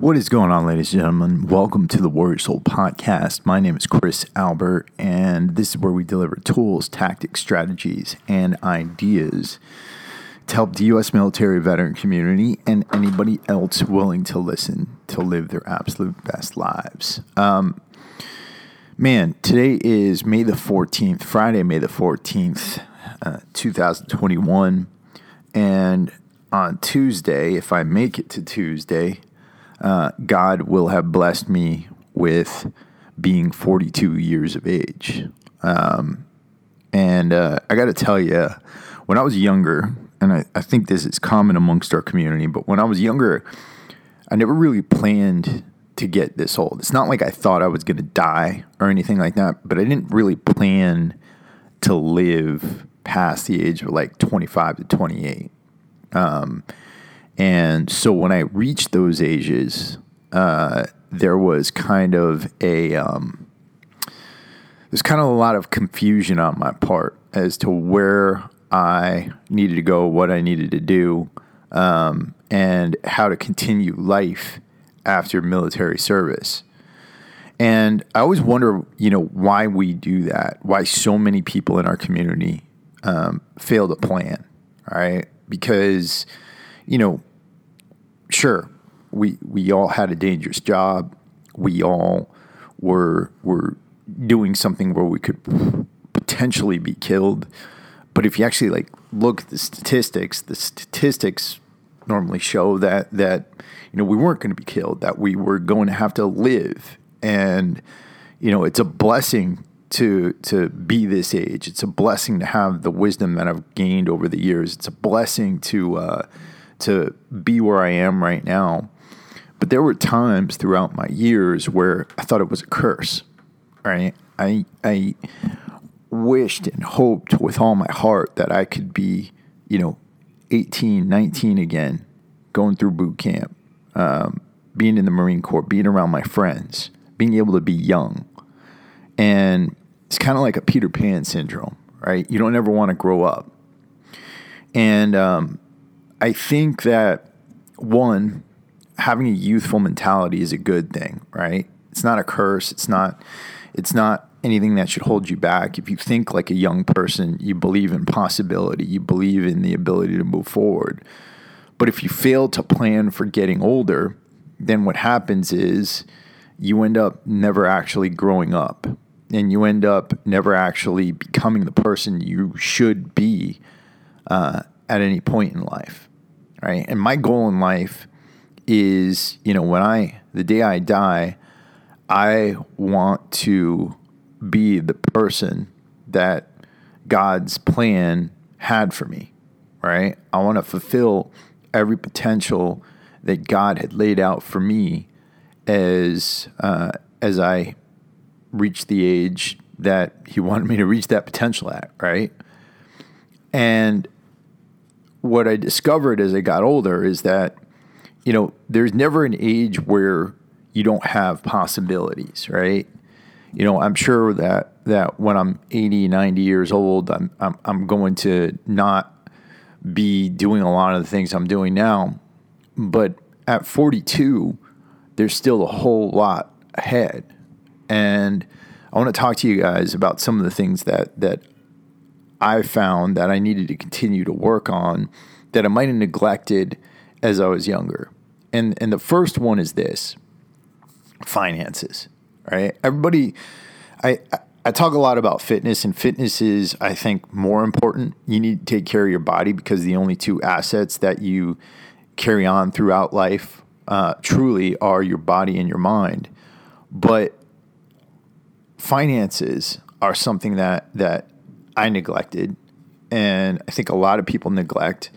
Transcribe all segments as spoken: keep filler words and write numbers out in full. What is going on, ladies and gentlemen? Welcome to the Warrior Soul Podcast. My name is Chris Albert, and this is where we deliver tools, tactics, strategies, and ideas to help the U S military veteran community and anybody else willing to listen to live their absolute best lives. Um, man, today is May the fourteenth, Friday, May the fourteenth, uh, two thousand twenty-one, and on Tuesday, if I make it to Tuesday, uh, God will have blessed me with being forty-two years of age. Um, and uh, I got to tell you, when I was younger, and I, I think this is common amongst our community, but when I was younger, I never really planned to get this old. It's not like I thought I was going to die or anything like that, but I didn't really plan to live past the age of like twenty-five to twenty-eight. Um, and so when I reached those ages, uh, there was kind of a, um, there's kind of a lot of confusion on my part as to where I needed to go, what I needed to do, um, and how to continue life after military service. And I always wonder, you know, why we do that, why so many people in our community, um, fail to plan. All right. Because, you know, sure, we we all had a dangerous job. We all were were doing something where we could potentially be killed. But if you actually like look at the statistics, the statistics normally show that that you know we weren't going to be killed, that we were going to have to live. And you know, it's a blessing to to be this age. It's a blessing to have the wisdom that I've gained over the years. It's a blessing to uh, to be where I am right now. But there were times throughout my years where I thought it was a curse. Right? I I wished and hoped with all my heart that I could be, you know, eighteen, nineteen again, going through boot camp, um, being in the Marine Corps, being around my friends, being able to be young. And it's kind of like a Peter Pan syndrome, right? You don't ever want to grow up. And um, I think that, one, having a youthful mentality is a good thing, right? It's not a curse. It's not It's not anything that should hold you back. If you think like a young person, you believe in possibility. You believe in the ability to move forward. But if you fail to plan for getting older, then what happens is you end up never actually growing up. And you end up never actually becoming the person you should be uh, at any point in life, right? And my goal in life is, you know, when I, the day I die, I want to be the person that God's plan had for me, right? I want to fulfill every potential that God had laid out for me as uh, as I reach the age that he wanted me to reach that potential at, right? And what I discovered as I got older is that, you know, there's never an age where you don't have possibilities, right? You know, I'm sure that that when I'm eighty, ninety years old, I'm I'm, I'm going to not be doing a lot of the things I'm doing now. But at forty-two, there's still a whole lot ahead. And I want to talk to you guys about some of the things that that I found that I needed to continue to work on that I might have neglected as I was younger. And and the first one is this: finances, right? Everybody, I I talk a lot about fitness, and fitness is, I think, more important. You need to take care of your body because the only two assets that you carry on throughout life uh, truly are your body and your mind. But finances are something that, that I neglected, and I think a lot of people neglect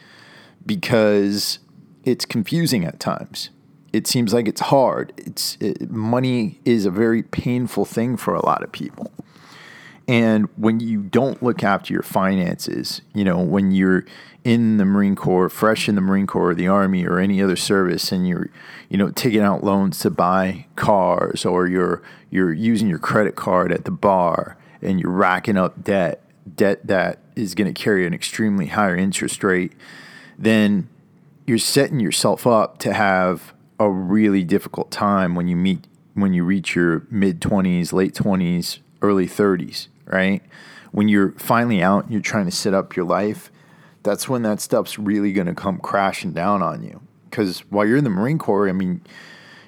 because it's confusing at times. It seems like it's hard. It's it, money is a very painful thing for a lot of people. And when you don't look after your finances, you know, when you're in the Marine Corps, fresh in the Marine Corps or the Army or any other service, and you're, you know, taking out loans to buy cars, or you're you're using your credit card at the bar, and you're racking up debt, debt that is going to carry an extremely higher interest rate, then you're setting yourself up to have a really difficult time when you meet when you reach your mid twenties, late twenties, early thirties, right? When you're finally out and you're trying to set up your life, that's when that stuff's really going to come crashing down on you. Because while you're in the Marine Corps, I mean,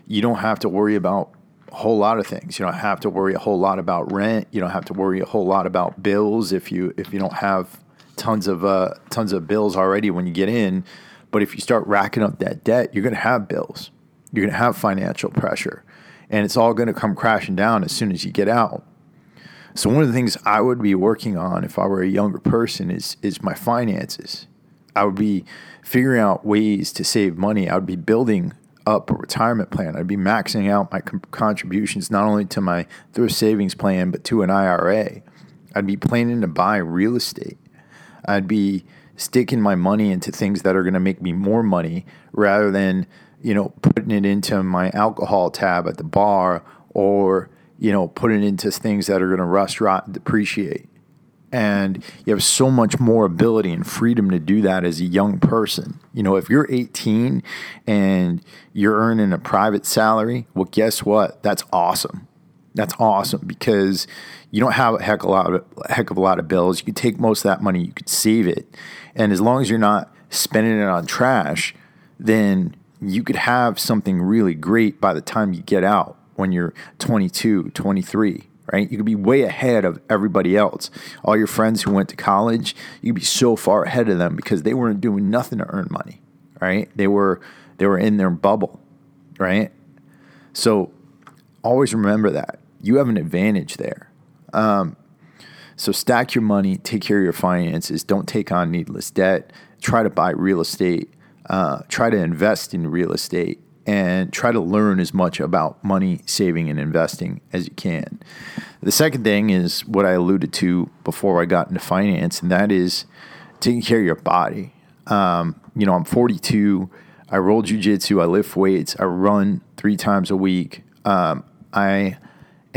you don't have to worry about a whole lot of things. You don't have to worry a whole lot about rent. You don't have to worry a whole lot about bills if you if you don't have tons of uh, tons of bills already when you get in. But if you start racking up that debt, you're going to have bills. You're going to have financial pressure. And it's all going to come crashing down as soon as you get out. So one of the things I would be working on if I were a younger person is is my finances. I would be figuring out ways to save money. I would be building up a retirement plan. I'd be maxing out my contributions not only to my thrift savings plan, but to an I R A. I'd be planning to buy real estate. I'd be sticking my money into things that are going to make me more money rather than, you know, putting it into my alcohol tab at the bar or, you know, putting it into things that are going to rust, rot, and depreciate. And you have so much more ability and freedom to do that as a young person. You know, if you're eighteen and you're earning a private salary, well, guess what? That's awesome. That's awesome because you don't have a heck, a lot of, a heck of a lot of bills. You can take most of that money. You could save it. And as long as you're not spending it on trash, then you could have something really great by the time you get out when you're twenty-two, twenty-three, right? You could be way ahead of everybody else. All your friends who went to college, you'd be so far ahead of them because they weren't doing nothing to earn money, right? They were they were in their bubble, right? So always remember that. You have an advantage there. Um, so stack your money, take care of your finances, don't take on needless debt, try to buy real estate, uh, try to invest in real estate, and try to learn as much about money, saving, and investing as you can. The second thing is what I alluded to before I got into finance, and that is taking care of your body. Um, you know, I'm forty-two. I roll jiu-jitsu. I lift weights. I run three times a week. Um, I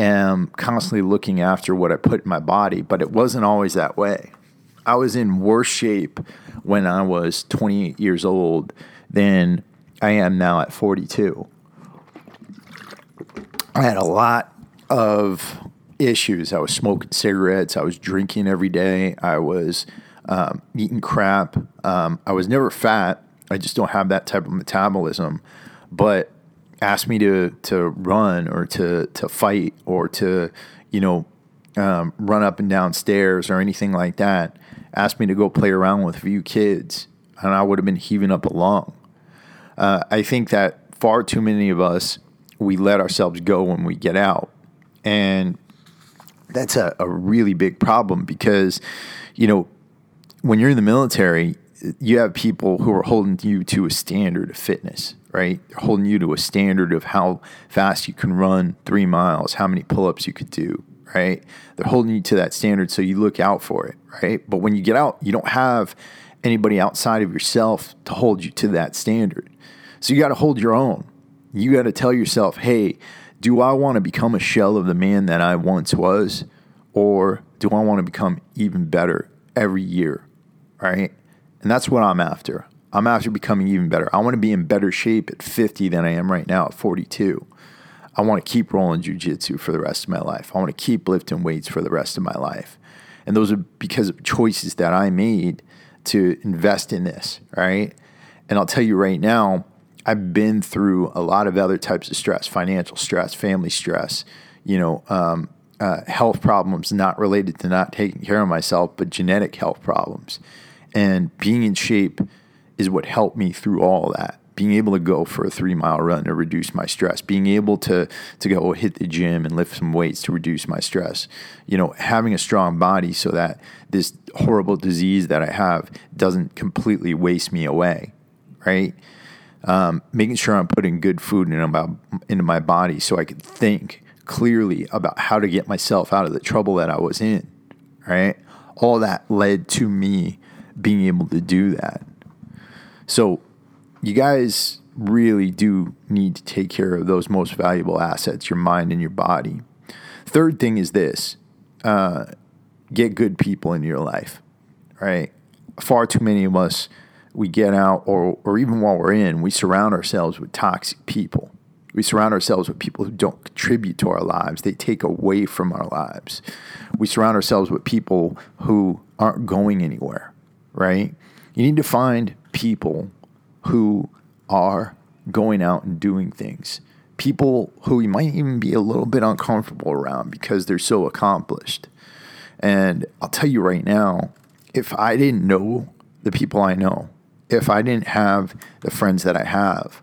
am constantly looking after what I put in my body, but it wasn't always that way. I was in worse shape when I was twenty-eight years old than I am now at forty-two. I had a lot of issues. I was smoking cigarettes. I was drinking every day. I was um, eating crap. Um, I was never fat. I just don't have that type of metabolism. But ask me to to run or to to fight or to, you know, um, run up and down stairs or anything like that. Ask me to go play around with a few kids, and I would have been heaving up a lung. Uh, I think that far too many of us, we let ourselves go when we get out. And that's a, a really big problem because, you know, when you're in the military, you have people who are holding you to a standard of fitness, right? They're holding you to a standard of how fast you can run three miles, how many pull-ups you could do, right? They're holding you to that standard, so you look out for it, right? But when you get out, you don't have anybody outside of yourself to hold you to that standard. So you got to hold your own. You got to tell yourself, hey, do I want to become a shell of the man that I once was? Or do I want to become even better every year, right? And that's what I'm after. I'm after becoming even better. I want to be in better shape at fifty than I am right now at forty-two. I want to keep rolling jiu-jitsu for the rest of my life. I want to keep lifting weights for the rest of my life. And those are because of choices that I made to invest in this, right? And I'll tell you right now, I've been through a lot of other types of stress, financial stress, family stress, you know, um, uh, health problems not related to not taking care of myself, but genetic health problems. And being in shape is what helped me through all that. Being able to go for a three-mile run to reduce my stress. Being able to to go hit the gym and lift some weights to reduce my stress. You know, having a strong body so that this horrible disease that I have doesn't completely waste me away, right? Um, making sure I'm putting good food into my, into my body so I could think clearly about how to get myself out of the trouble that I was in, right? All that led to me being able to do that. So you guys really do need to take care of those most valuable assets, your mind and your body. Third thing is this, uh, get good people in your life, right? Far too many of us we get out, or or even while we're in, we surround ourselves with toxic people. We surround ourselves with people who don't contribute to our lives. They take away from our lives. We surround ourselves with people who aren't going anywhere, right? You need to find people who are going out and doing things. People who you might even be a little bit uncomfortable around because they're so accomplished. And I'll tell you right now, if I didn't know the people I know, if I didn't have the friends that I have,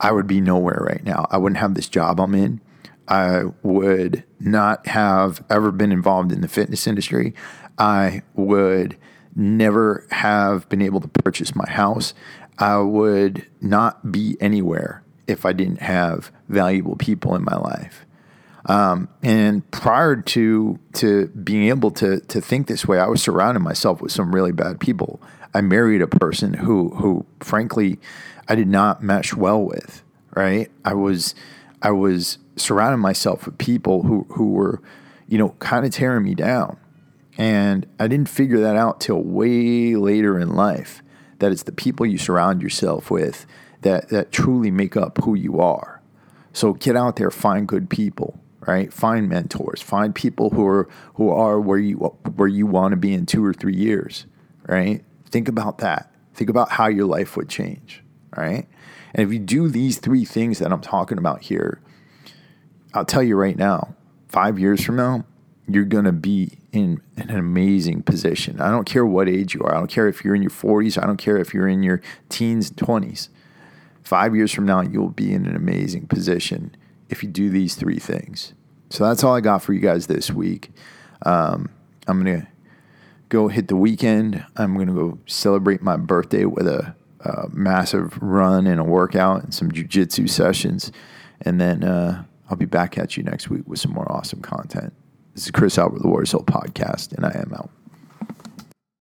I would be nowhere right now. I wouldn't have this job I'm in. I would not have ever been involved in the fitness industry. I would never have been able to purchase my house. I would not be anywhere if I didn't have valuable people in my life. Um, and prior to to being able to to think this way, I was surrounding myself with some really bad people. I married a person who who frankly I did not mesh well with, right? I was I was surrounding myself with people who who were, you know, kind of tearing me down. And I didn't figure that out till way later in life, that it's the people you surround yourself with that that truly make up who you are. So get out there, find good people. Right? Find mentors, find people who are, who are where you, where you want to be in two or three years, right? Think about that. Think about how your life would change, right? And if you do these three things that I'm talking about here, I'll tell you right now, five years from now, you're going to be in an amazing position. I don't care what age you are. I don't care if you're in your forties. I don't care if you're in your teens, twenties. Five years from now, you'll be in an amazing position if you do these three things. So that's all I got for you guys this week. Um, I'm going to go hit the weekend. I'm going to go celebrate my birthday with a, a massive run and a workout and some jiu-jitsu sessions. And then uh, I'll be back at you next week with some more awesome content. This is Chris Albert, the Warrior Soul Podcast, and I am out.